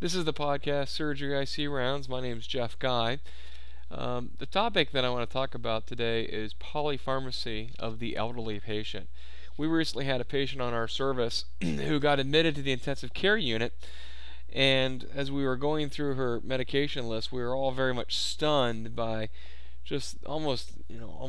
This is the podcast Surgery IC Rounds. My name is Jeff Guy. The topic that I want to talk about today is polypharmacy of the elderly patient. We recently had a patient on our service who got admitted to the intensive care unit, and as we were going through her medication list, we were all very much stunned by just almost 24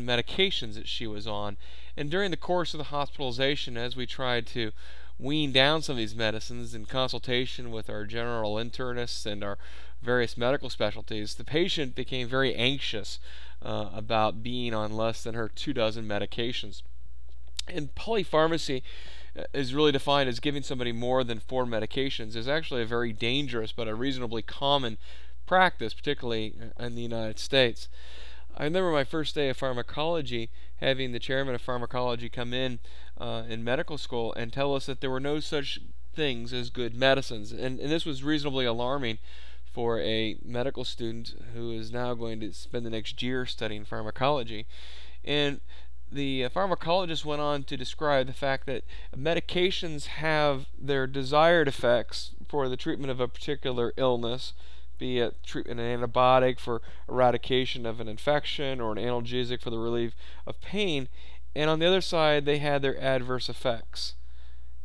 medications that she was on. And during the course of the hospitalization, as we tried to wean down some of these medicines in consultation with our general internists and our various medical specialties, the patient became very anxious about being on less than her 24 medications. And polypharmacy is really defined as giving somebody more than 4 medications. It's actually a very dangerous but a reasonably common practice, particularly in the United States. I remember my first day of pharmacology having the chairman of pharmacology come in medical school and tell us that there were no such things as good medicines. And this was reasonably alarming for a medical student who is now going to spend the next year studying pharmacology. And the pharmacologist went on to describe the fact that medications have their desired effects for the treatment of a particular illness, be it an antibiotic for eradication of an infection or an analgesic for the relief of pain, and on the other side they had their adverse effects.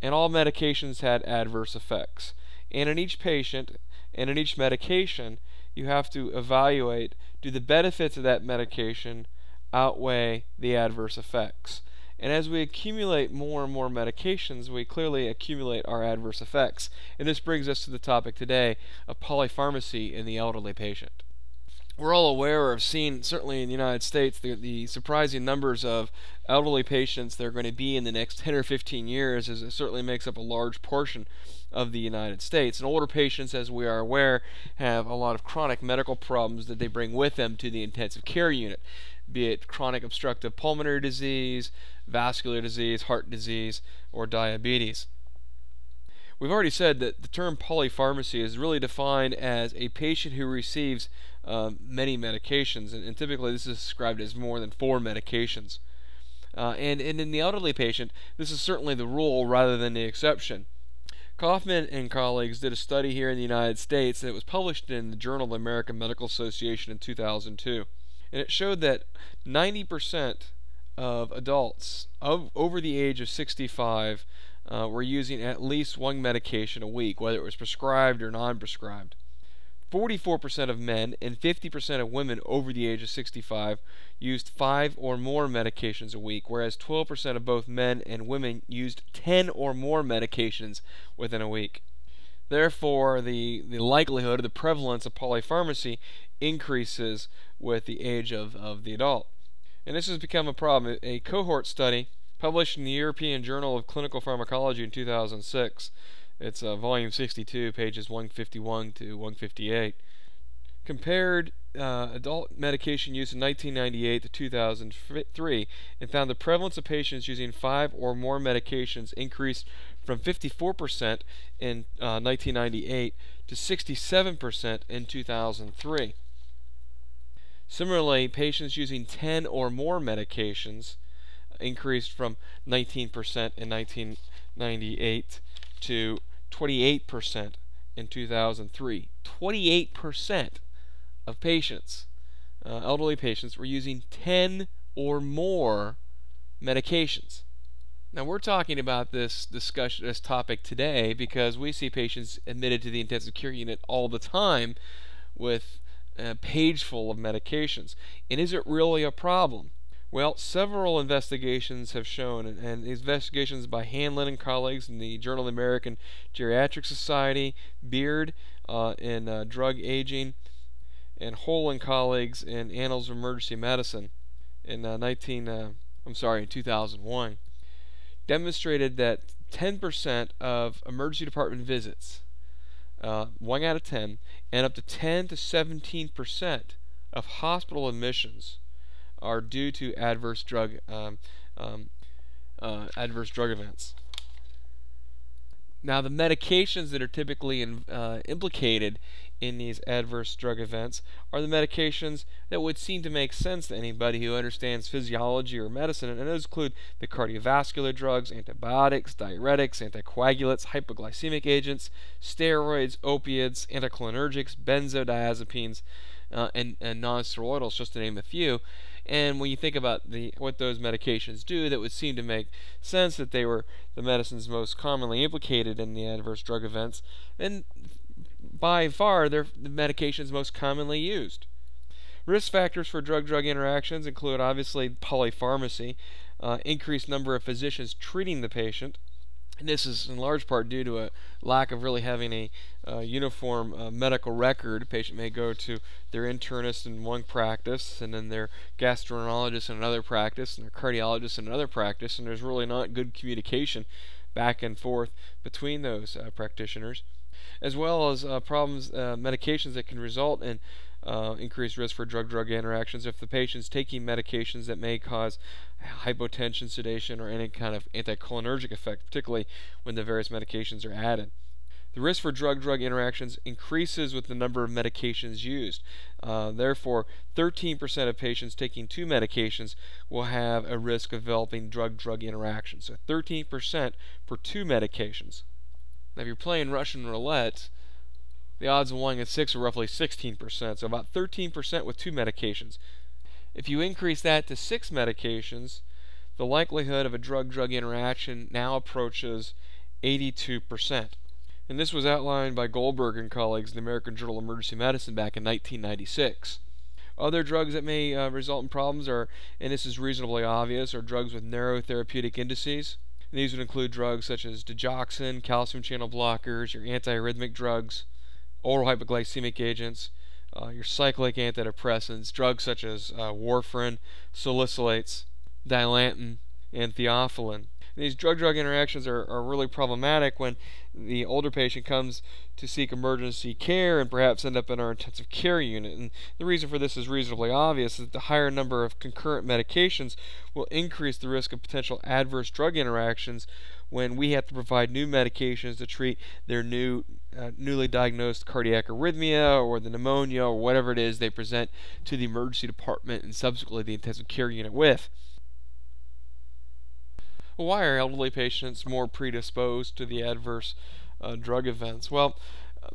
And all medications had adverse effects. And in each patient and in each medication you have to evaluate, do the benefits of that medication outweigh the adverse effects? And as we accumulate more and more medications, we clearly accumulate our adverse effects. And this brings us to the topic today of polypharmacy in the elderly patient. We're all aware or have seen, certainly in the United States, the surprising numbers of elderly patients there are going to be in the next 10 or 15 years, as it certainly makes up a large portion of the United States. And older patients, as we are aware, have a lot of chronic medical problems that they bring with them to the intensive care unit, be it chronic obstructive pulmonary disease, vascular disease, heart disease, or diabetes. We've already said that the term polypharmacy is really defined as a patient who receives many medications, and typically this is described as more than 4 medications. And in the elderly patient, this is certainly the rule rather than the exception. Kaufman and colleagues did a study here in the United States that was published in the Journal of the American Medical Association in 2002. And it showed that 90% of adults over the age of 65 were using at least 1 medication a week, whether it was prescribed or non-prescribed. 44% of men and 50% of women over the age of 65 used 5 or more medications a week, whereas 12% of both men and women used 10 or more medications within a week. Therefore, the likelihood of the prevalence of polypharmacy increases with the age of the adult. And this has become a problem. A cohort study published in the European Journal of Clinical Pharmacology in 2006, it's volume 62, pages 151 to 158, compared adult medication use in 1998 to 2003 and found the prevalence of patients using 5 or more medications increased from 54% in 1998 to 67% in 2003. Similarly, patients using 10 or more medications increased from 19% in 1998 to 28% in 2003. 28% of patients, elderly patients, were using 10 or more medications. Now we're talking about this discussion, this topic today, because we see patients admitted to the intensive care unit all the time with a page full of medications. And is it really a problem? Well, several investigations have shown, and investigations by Hanlon and colleagues in the Journal of the American Geriatric Society, Beard in Drug Aging, and Hole and colleagues in Annals of Emergency Medicine in 2001, demonstrated that 10% of emergency department visits, 1 out of 10, and up to 10 to 17% of hospital admissions are due to adverse drug events. Now, the medications that are typically implicated in these adverse drug events are the medications that would seem to make sense to anybody who understands physiology or medicine, and those include the cardiovascular drugs, antibiotics, diuretics, anticoagulants, hypoglycemic agents, steroids, opiates, anticholinergics, benzodiazepines, and non-steroidals, just to name a few. And when you think about what those medications do, that would seem to make sense that they were the medicines most commonly implicated in the adverse drug events, and by far they're the medications most commonly used. Risk factors for drug-drug interactions include obviously polypharmacy, increased number of physicians treating the patient, and this is in large part due to a lack of really having a uniform medical record. A patient may go to their internist in one practice, and then their gastroenterologist in another practice, and their cardiologist in another practice, and there's really not good communication back and forth between those practitioners, as well as medications that can result in increased risk for drug-drug interactions if the patient's taking medications that may cause hypotension, sedation, or any kind of anticholinergic effect, particularly when the various medications are added. The risk for drug-drug interactions increases with the number of medications used. Therefore, 13% of patients taking two medications will have a risk of developing drug-drug interactions. So 13% for two medications. Now, if you're playing Russian roulette, the odds of winning at 6 are roughly 16%, so about 13% with two medications. If you increase that to six medications, the likelihood of a drug-drug interaction now approaches 82%. And this was outlined by Goldberg and colleagues in the American Journal of Emergency Medicine back in 1996. Other drugs that may result in problems are, and this is reasonably obvious, are drugs with narrow therapeutic indices. And these would include drugs such as digoxin, calcium channel blockers, your antiarrhythmic drugs, oral hypoglycemic agents, your cyclic antidepressants, drugs such as warfarin, salicylates, dilantin, and theophylline. And these drug-drug interactions are really problematic when the older patient comes to seek emergency care and perhaps end up in our intensive care unit. And the reason for this is reasonably obvious, that the higher number of concurrent medications will increase the risk of potential adverse drug interactions when we have to provide new medications to treat their newly diagnosed cardiac arrhythmia or the pneumonia or whatever it is they present to the emergency department and subsequently the intensive care unit with. Well, why are elderly patients more predisposed to the adverse drug events? Well,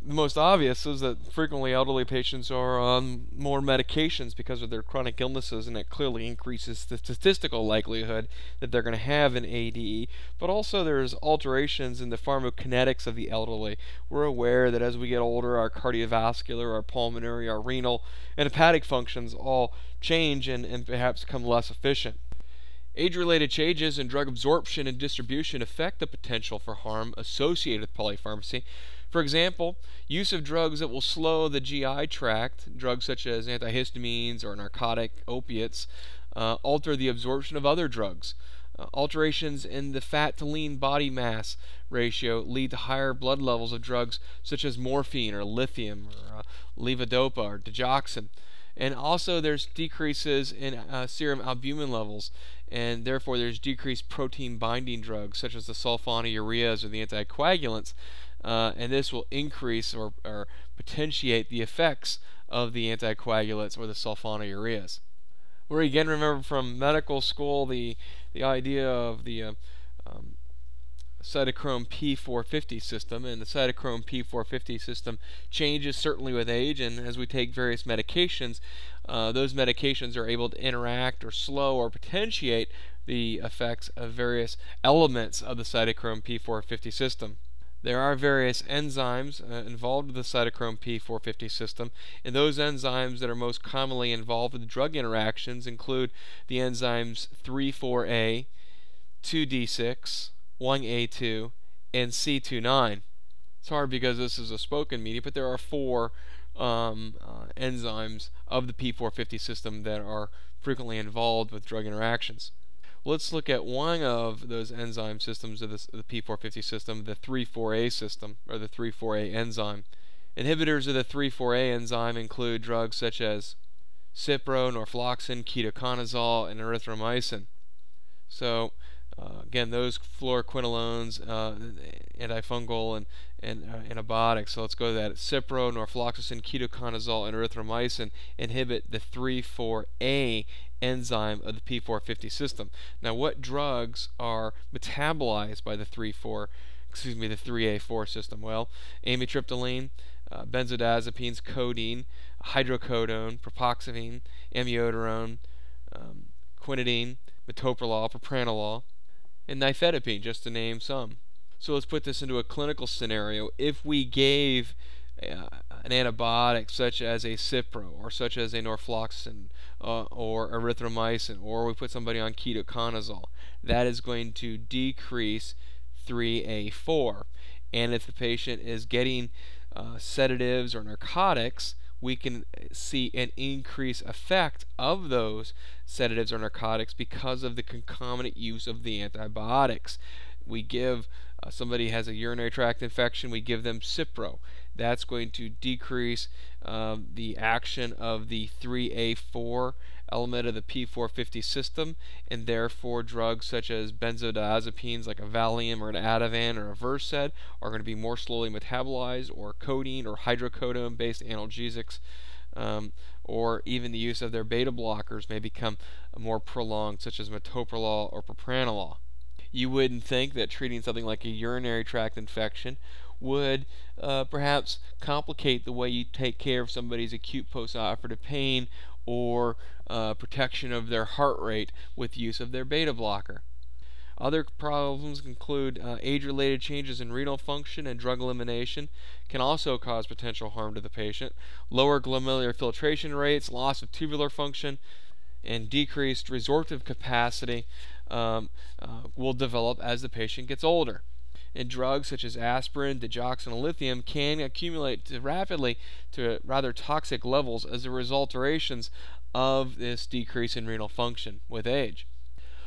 the most obvious is that frequently elderly patients are on more medications because of their chronic illnesses, and that clearly increases the statistical likelihood that they're going to have an ADE. But also there's alterations in the pharmacokinetics of the elderly. We're aware that as we get older, our cardiovascular, our pulmonary, our renal, and hepatic functions all change and perhaps become less efficient. Age-related changes in drug absorption and distribution affect the potential for harm associated with polypharmacy. For example, use of drugs that will slow the GI tract, drugs such as antihistamines or narcotic opiates, alter the absorption of other drugs. Alterations in the fat-to-lean body mass ratio lead to higher blood levels of drugs such as morphine or lithium or levodopa or digoxin. And also there's decreases in serum albumin levels, and therefore there's decreased protein binding drugs such as the sulfonylureas or the anticoagulants, and this will increase or potentiate the effects of the anticoagulants or the sulfonylureas. Where again, remember from medical school the idea of the cytochrome P450 system, and the cytochrome P450 system changes certainly with age, and as we take various medications, those medications are able to interact or slow or potentiate the effects of various elements of the cytochrome P450 system. There are various enzymes involved with the cytochrome P450 system, and those enzymes that are most commonly involved with drug interactions include the enzymes 3,4-A, 2D6, 1A2, and C29. It's hard because this is a spoken media, but there are four enzymes of the P450 system that are frequently involved with drug interactions. Let's look at one of those enzyme systems of the P450 system, the 3,4-A system, or the 3,4-A enzyme. Inhibitors of the 3,4-A enzyme include drugs such as Cipro, norfloxacin, ketoconazole, and erythromycin. So Again, those fluoroquinolones, antifungal, and antibiotics. So let's go to that. Cipro, norfloxacin, ketoconazole, and erythromycin inhibit the 3,4-A enzyme of the P450 system. Now, what drugs are metabolized by the 3A4 system? Well, amitriptyline, benzodiazepines, codeine, hydrocodone, propoxyphene, amiodarone, quinidine, metoprolol, propranolol, and nifedipine, just to name some. So let's put this into a clinical scenario. If we gave an antibiotic such as a Cipro or such as a norfloxacin or erythromycin, or we put somebody on ketoconazole, that is going to decrease 3A4. And if the patient is getting sedatives or narcotics, we can see an increased effect of those sedatives or narcotics because of the concomitant use of the antibiotics. We give somebody has a urinary tract infection, we give them Cipro. That's going to decrease the action of the 3A4 element of the P450 system, and therefore drugs such as benzodiazepines like a Valium or an Ativan or a Versed are going to be more slowly metabolized, or codeine or hydrocodone based analgesics, or even the use of their beta blockers may become more prolonged, such as metoprolol or propranolol. You wouldn't think that treating something like a urinary tract infection would perhaps complicate the way you take care of somebody's acute postoperative pain or protection of their heart rate with use of their beta blocker. Other problems include age-related changes in renal function, and drug elimination can also cause potential harm to the patient. Lower glomerular filtration rates, loss of tubular function, and decreased resorptive capacity will develop as the patient gets older. And drugs such as aspirin, digoxin, and lithium can accumulate rapidly to rather toxic levels as a result of this decrease in renal function with age.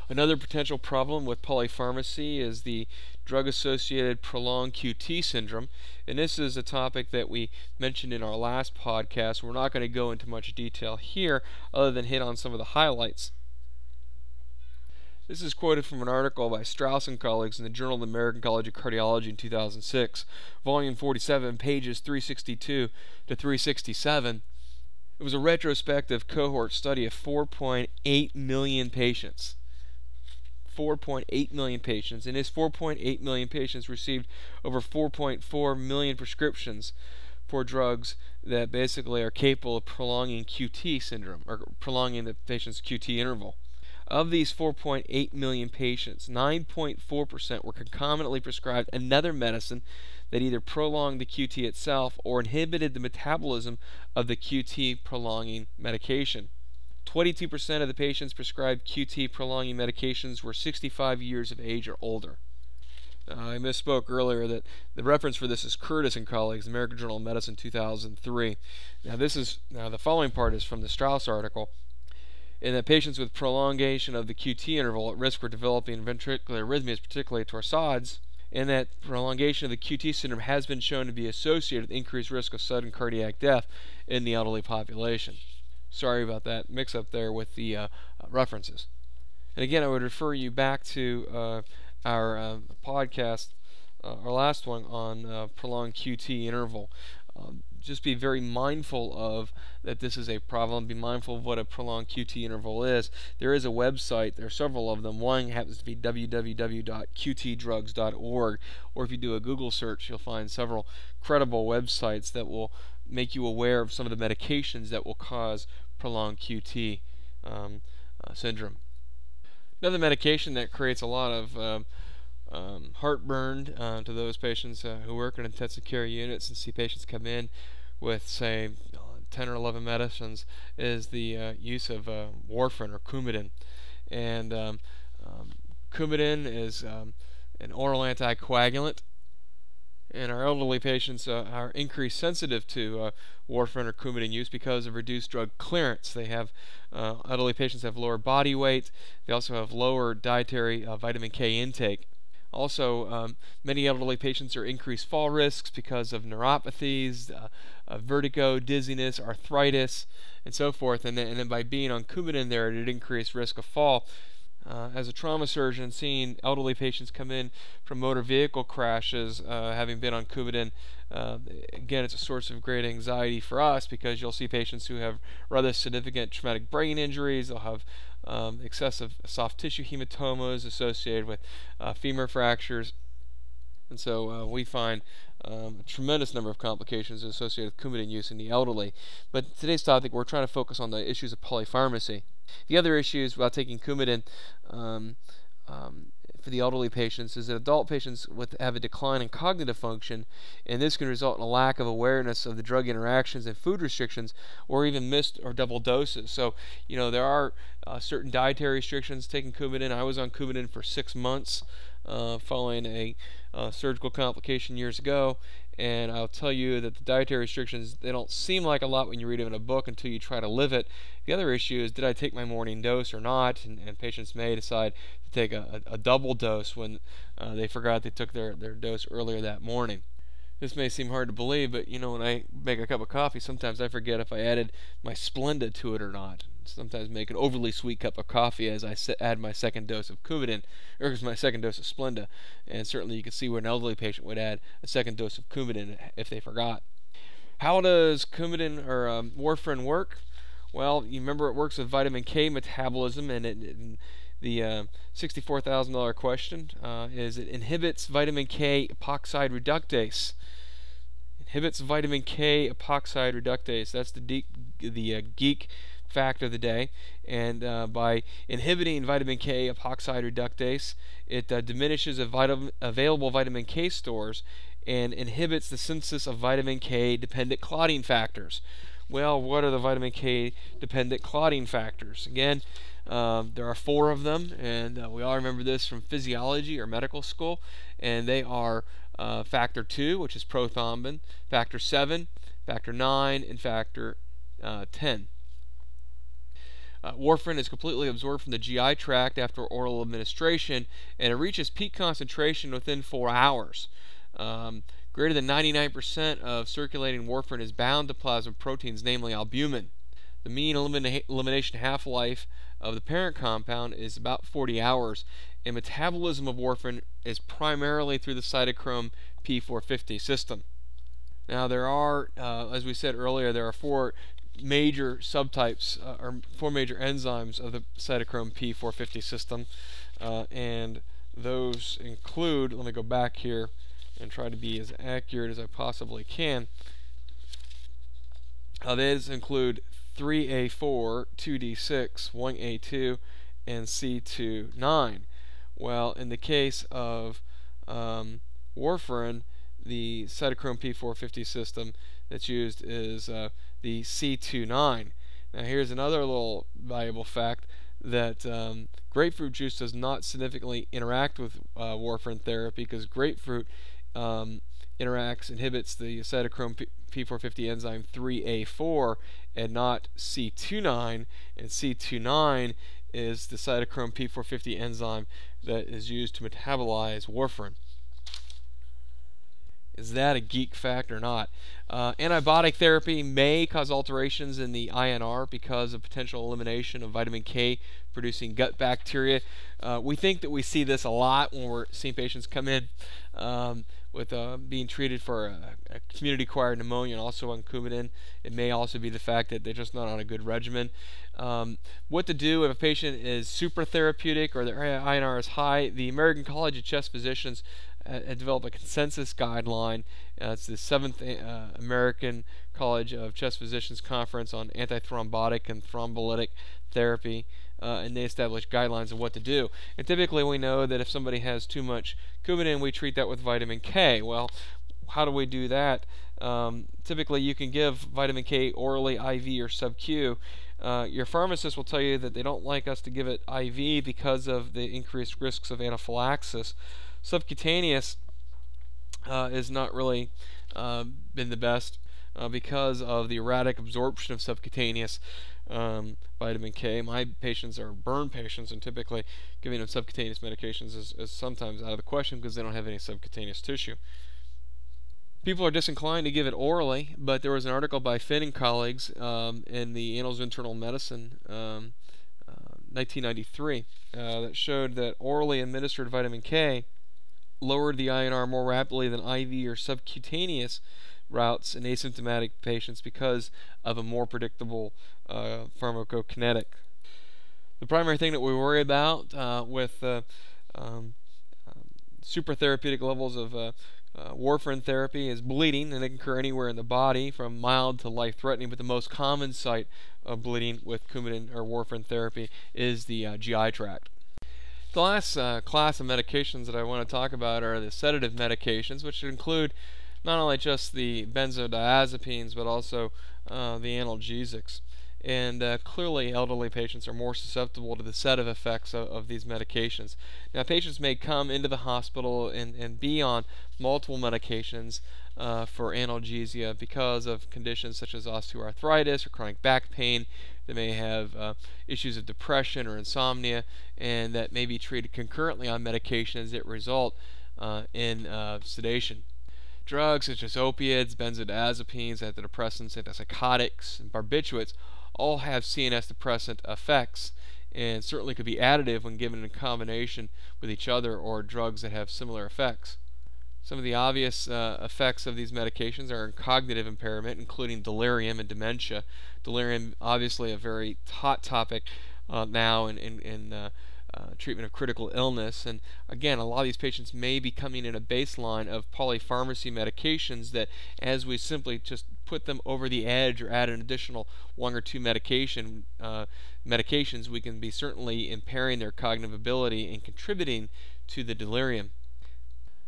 Another potential problem with polypharmacy is the drug-associated prolonged QT syndrome, and this is a topic that we mentioned in our last podcast. We're not going to go into much detail here other than hit on some of the highlights. This is quoted from an article by Strauss and colleagues in the Journal of the American College of Cardiology in 2006, volume 47, pages 362 to 367. It was a retrospective cohort study of 4.8 million patients. 4.8 million patients, and his 4.8 million patients received over 4.4 million prescriptions for drugs that basically are capable of prolonging QT syndrome, or prolonging the patient's QT interval. Of these 4.8 million patients, 9.4% were concomitantly prescribed another medicine that either prolonged the QT itself or inhibited the metabolism of the QT prolonging medication. 22% of the patients prescribed QT prolonging medications were 65 years of age or older. I misspoke earlier that the reference for this is Curtis and colleagues, American Journal of Medicine, 2003. Now the following part is from the Strauss article. In that patients with prolongation of the QT interval at risk for developing ventricular arrhythmias, particularly torsades, and that prolongation of the QT syndrome has been shown to be associated with increased risk of sudden cardiac death in the elderly population. Sorry about that mix-up there with the references. And again, I would refer you back to our podcast, our last one on prolonged QT interval. Just be very mindful of that this is a problem. Be mindful of what a prolonged QT interval is. There is a website. There are several of them. One happens to be www.qtdrugs.org, or if you do a Google search, you'll find several credible websites that will make you aware of some of the medications that will cause prolonged QT syndrome. Another medication that creates a lot of heartburn to those patients who work in intensive care units and see patients come in with, say, 10 or 11 medicines is the use of warfarin or Coumadin. And Coumadin is an oral anticoagulant, and our elderly patients are increased sensitive to warfarin or Coumadin use because of reduced drug clearance. They have elderly patients have lower body weight. They also have lower dietary vitamin K intake. Also, many elderly patients are increased fall risks because of neuropathies, vertigo, dizziness, arthritis, and so forth. And then by being on Coumadin, they're at an increased risk of fall. as a trauma surgeon, seeing elderly patients come in from motor vehicle crashes, having been on Coumadin, again, it's a source of great anxiety for us because you'll see patients who have rather significant traumatic brain injuries. They'll have excessive soft tissue hematomas associated with femur fractures. And so we find a tremendous number of complications associated with Coumadin use in the elderly. But today's topic, we're trying to focus on the issues of polypharmacy. The other issues about taking Coumadin for the elderly patients is that adult patients have a decline in cognitive function, and this can result in a lack of awareness of the drug interactions and food restrictions, or even missed or double doses. So, you know, there are certain dietary restrictions taking Coumadin. I was on Coumadin for 6 months following a surgical complication years ago, and I'll tell you that the dietary restrictions, they don't seem like a lot when you read them in a book until you try to live it. The other issue is, did I take my morning dose or not? And patients may decide to take a double dose when they forgot they took their dose earlier that morning. This may seem hard to believe, but you know, when I make a cup of coffee, sometimes I forget if I added my Splenda to it or not. Sometimes make an overly sweet cup of coffee as I add my second dose of Coumadin, or my second dose of Splenda, and certainly you can see where an elderly patient would add a second dose of Coumadin if they forgot. How does Coumadin or warfarin work? Well, you remember it works with vitamin K metabolism, and the $64,000 question is, it inhibits vitamin K epoxide reductase. Inhibits vitamin K epoxide reductase. That's the geek fact of the day, and by inhibiting vitamin K epoxide reductase, it diminishes available vitamin K stores and inhibits the synthesis of vitamin K dependent clotting factors. Well, what are the vitamin K dependent clotting factors? Again, there are 4 of them, and we all remember this from physiology or medical school, and they are factor 2, which is prothrombin, factor 7, factor 9, and factor 10. Warfarin is completely absorbed from the GI tract after oral administration, and it reaches peak concentration within 4 hours. Greater than 99% of circulating warfarin is bound to plasma proteins, namely albumin. The mean elimination half-life of the parent compound is about 40 hours, and metabolism of warfarin is primarily through the cytochrome P450 system. Now there are, as we said earlier, there are 4 major subtypes or 4 major enzymes of the cytochrome P450 system, and those include, let me go back here and try to be as accurate as I possibly can. These include 3A4, 2D6, 1A2, and C29. Well, in the case of warfarin, the cytochrome P450 system that's used is the C29. Now here's another little valuable fact, that grapefruit juice does not significantly interact with warfarin therapy, because grapefruit inhibits the cytochrome P450 enzyme 3A4 and not C29, and C29 is the cytochrome P450 enzyme that is used to metabolize warfarin. Is that a geek fact or not? Antibiotic therapy may cause alterations in the INR because of potential elimination of vitamin K producing gut bacteria. We think that we see this a lot when we're seeing patients come in with being treated for a community-acquired pneumonia and also on Coumadin. It may also be the fact that they're just not on a good regimen. What to do if a patient is supratherapeutic or their INR is high? The American College of Chest Physicians developed a consensus guideline. It's the 7th American College of Chest Physicians Conference on Antithrombotic and Thrombolytic Therapy, and they established guidelines of what to do. And typically we know that if somebody has too much Coumadin, we treat that with vitamin K. Well, how do we do that? Typically you can give vitamin K orally, IV, or sub-Q. Your pharmacist will tell you that they don't like us to give it IV because of the increased risks of anaphylaxis. Subcutaneous is not really been the best because of the erratic absorption of subcutaneous vitamin K. My patients are burn patients, and typically giving them subcutaneous medications is sometimes out of the question because they don't have any subcutaneous tissue. People are disinclined to give it orally, but there was an article by Finn and colleagues in the Annals of Internal Medicine 1993 that showed that orally administered vitamin K lowered the INR more rapidly than IV or subcutaneous routes in asymptomatic patients because of a more predictable pharmacokinetic. The primary thing that we worry about with supertherapeutic levels of warfarin therapy is bleeding, and it can occur anywhere in the body from mild to life-threatening, but the most common site of bleeding with Coumadin or warfarin therapy is the GI tract. The last class of medications that I want to talk about are the sedative medications, which include not only just the benzodiazepines but also the analgesics. And clearly elderly patients are more susceptible to the sedative effects of these medications. Now, patients may come into the hospital and be on multiple medications for analgesia because of conditions such as osteoarthritis or chronic back pain. They may have issues of depression or insomnia, and that may be treated concurrently on medications that result in sedation. Drugs such as opiates, benzodiazepines, antidepressants, antipsychotics, and barbiturates all have CNS depressant effects, and certainly could be additive when given in combination with each other or drugs that have similar effects. Some of the obvious effects of these medications are cognitive impairment, including delirium and dementia. Delirium, obviously, a very hot topic now in treatment of critical illness, and again, a lot of these patients may be coming in a baseline of polypharmacy medications that, as we simply just put them over the edge or add an additional one or two medications, we can be certainly impairing their cognitive ability and contributing to the delirium.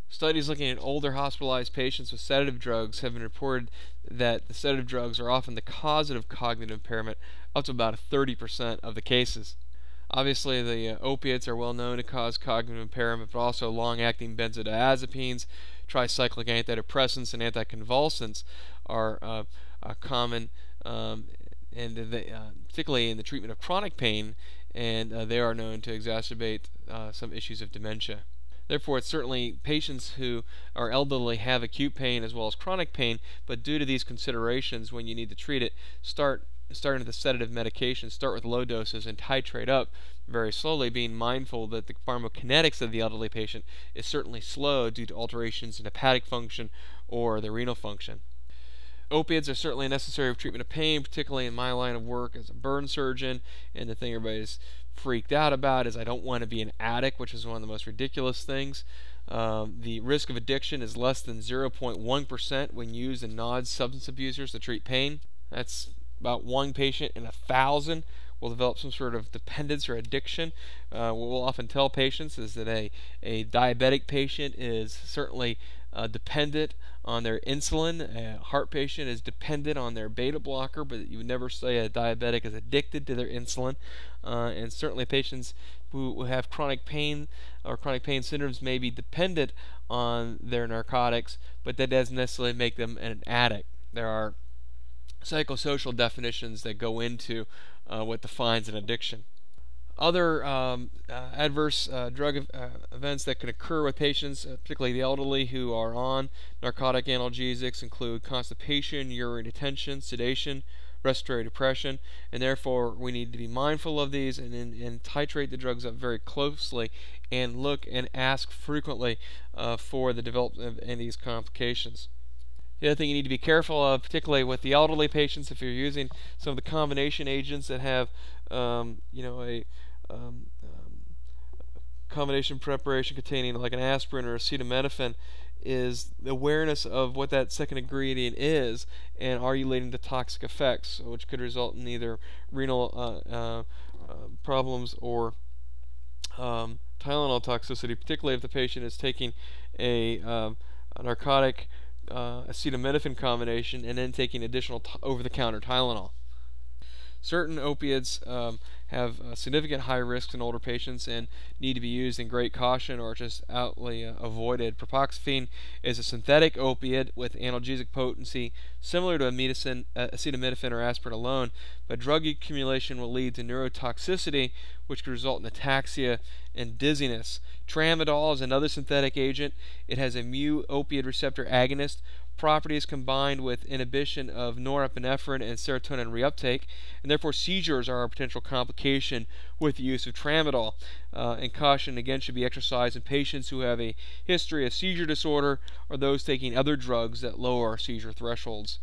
Studies looking at older hospitalized patients with sedative drugs have been reported that the sedative drugs are often the cause of cognitive impairment, up to about 30% of the cases. Obviously, the opiates are well known to cause cognitive impairment, but also long-acting benzodiazepines, tricyclic antidepressants, and anticonvulsants are common, and they, particularly in the treatment of chronic pain, and they are known to exacerbate some issues of dementia. Therefore, it's certainly patients who are elderly have acute pain as well as chronic pain, but due to these considerations, when you need to treat it, starting with the sedative medication, start with low doses and titrate up very slowly, being mindful that the pharmacokinetics of the elderly patient is certainly slow due to alterations in hepatic function or the renal function. Opiates are certainly necessary for treatment of pain, particularly in my line of work as a burn surgeon, and the thing everybody's freaked out about is I don't want to be an addict, which is one of the most ridiculous things. The risk of addiction is less than 0.1% when used in non-substance abusers to treat pain. That's about one patient in 1,000 will develop some sort of dependence or addiction. What we'll often tell patients is that a diabetic patient is certainly dependent on their insulin. A heart patient is dependent on their beta blocker, but you would never say a diabetic is addicted to their insulin. And certainly patients who have chronic pain or chronic pain syndromes may be dependent on their narcotics, but that doesn't necessarily make them an addict. There are psychosocial definitions that go into what defines an addiction. Other adverse drug events that could occur with patients, particularly the elderly who are on narcotic analgesics, include constipation, urinary retention, sedation, respiratory depression, and therefore we need to be mindful of these and titrate the drugs up very closely and look and ask frequently for the development of any of these complications. The other thing you need to be careful of, particularly with the elderly patients, if you're using some of the combination agents that have, combination preparation containing like an aspirin or acetaminophen, is the awareness of what that second ingredient is, and are you leading to toxic effects, which could result in either renal problems or Tylenol toxicity, particularly if the patient is taking a narcotic acetaminophen combination and then taking additional over-the-counter Tylenol. Certain opiates have significant high risks in older patients and need to be used in great caution or just outly avoided. Propoxyphene is a synthetic opiate with analgesic potency similar to acetaminophen or aspirin alone, but drug accumulation will lead to neurotoxicity, which could result in ataxia and dizziness. Tramadol is another synthetic agent. It has a mu opiate receptor agonist properties combined with inhibition of norepinephrine and serotonin reuptake, and therefore seizures are a potential complication with the use of tramadol. And caution again should be exercised in patients who have a history of seizure disorder or those taking other drugs that lower seizure thresholds.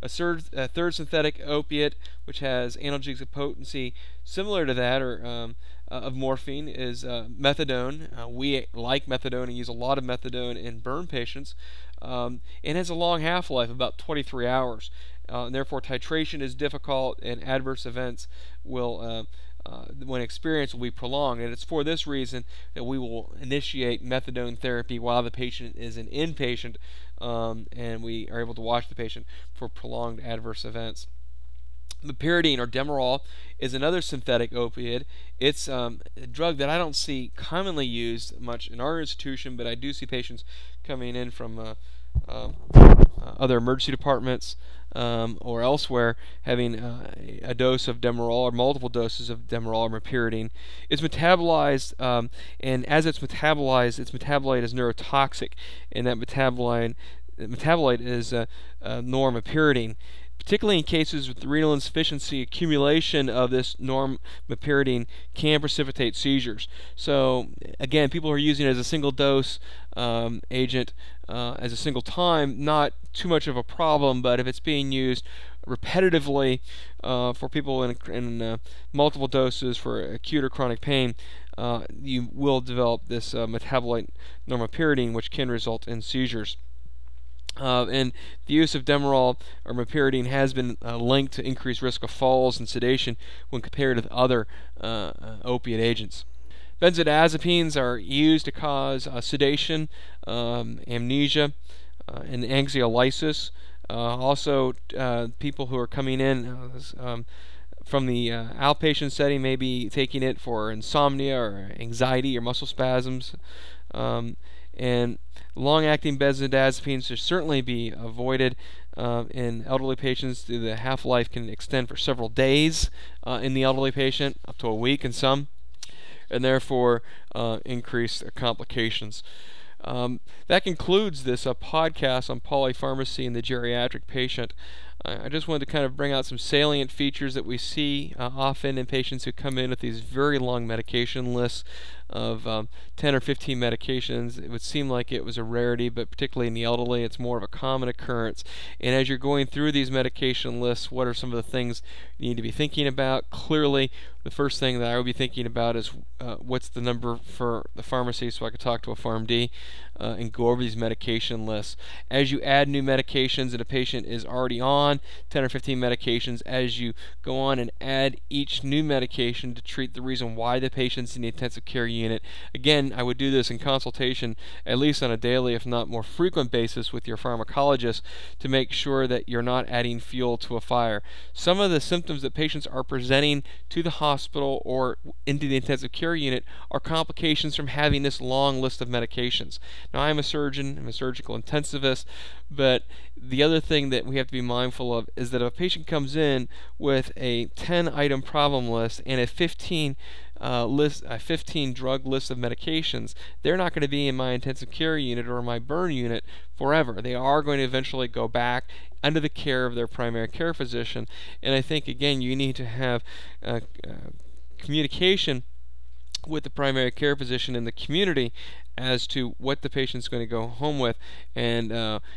A third synthetic opiate, which has analgesic potency similar to that of morphine, is methadone. We like methadone and use a lot of methadone in burn patients. It has a long half-life, about 23 hours. And therefore, titration is difficult, and adverse events will, when experienced, will be prolonged. And it's for this reason that we will initiate methadone therapy while the patient is an inpatient, and we are able to watch the patient for prolonged adverse events. Mepiridine, or Demerol, is another synthetic opiate. It's a drug that I don't see commonly used much in our institution, but I do see patients coming in from other emergency departments or elsewhere having a dose of Demerol or multiple doses of Demerol or Mepiridine. It's metabolized, and as it's metabolized, its metabolite is neurotoxic, and that metabolite is normepiridine. Particularly in cases with renal insufficiency, accumulation of this normepiridine can precipitate seizures. So, again, people are using it as a single dose agent as a single time, not too much of a problem, but if it's being used repetitively for people in multiple doses for acute or chronic pain, you will develop this metabolite normepiridine, which can result in seizures. And the use of Demerol or Mepiridine has been linked to increased risk of falls and sedation when compared with other opiate agents. Benzodiazepines are used to cause sedation, amnesia, and anxiolysis. Also, people who are coming in from the outpatient setting may be taking it for insomnia or anxiety or muscle spasms. And long-acting benzodiazepines should certainly be avoided in elderly patients. The half-life can extend for several days in the elderly patient, up to a week in some, and therefore increase complications. That concludes this podcast on polypharmacy in the geriatric patient. I just wanted to kind of bring out some salient features that we see often in patients who come in with these very long medication lists of 10 or 15 medications. It would seem like it was a rarity, but particularly in the elderly, it's more of a common occurrence. And as you're going through these medication lists, what are some of the things you need to be thinking about? Clearly, the first thing that I would be thinking about is what's the number for the pharmacy, so I could talk to a PharmD and go over these medication lists. As you add new medications that a patient is already on, 10 or 15 medications, as you go on and add each new medication to treat the reason why the patient's in the intensive care unit. Again, I would do this in consultation at least on a daily, if not more frequent basis with your pharmacologist to make sure that you're not adding fuel to a fire. Some of the symptoms that patients are presenting to the hospital or into the intensive care unit are complications from having this long list of medications. Now, I'm a surgeon, I'm a surgical intensivist, but the other thing that we have to be mindful of is that if a patient comes in with a 10-item problem list and a 15 drug list of medications, they're not going to be in my intensive care unit or my burn unit forever. They are going to eventually go back under the care of their primary care physician. And I think, again, you need to have communication with the primary care physician in the community as to what the patient's going to go home with and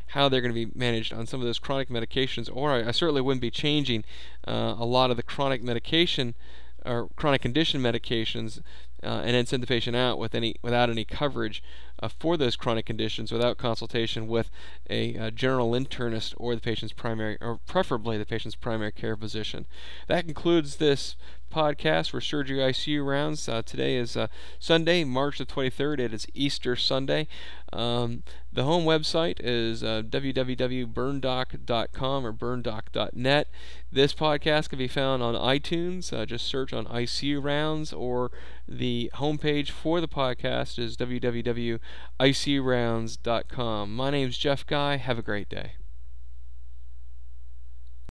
how they're going to be managed on some of those chronic medications. Or I certainly wouldn't be changing a lot of the chronic medication or chronic condition medications and then send the patient out without any coverage for those chronic conditions without consultation with a general internist or the patient's primary, or preferably the patient's primary care physician. That concludes this podcast for Surgery ICU Rounds. Today is Sunday, March the 23rd. It is Easter Sunday. The home website is www.burndoc.com or burndoc.net. This podcast can be found on iTunes. Just search on ICU Rounds, or the homepage for the podcast is www.IcyRounds.com. My name's Jeff Guy. Have a great day.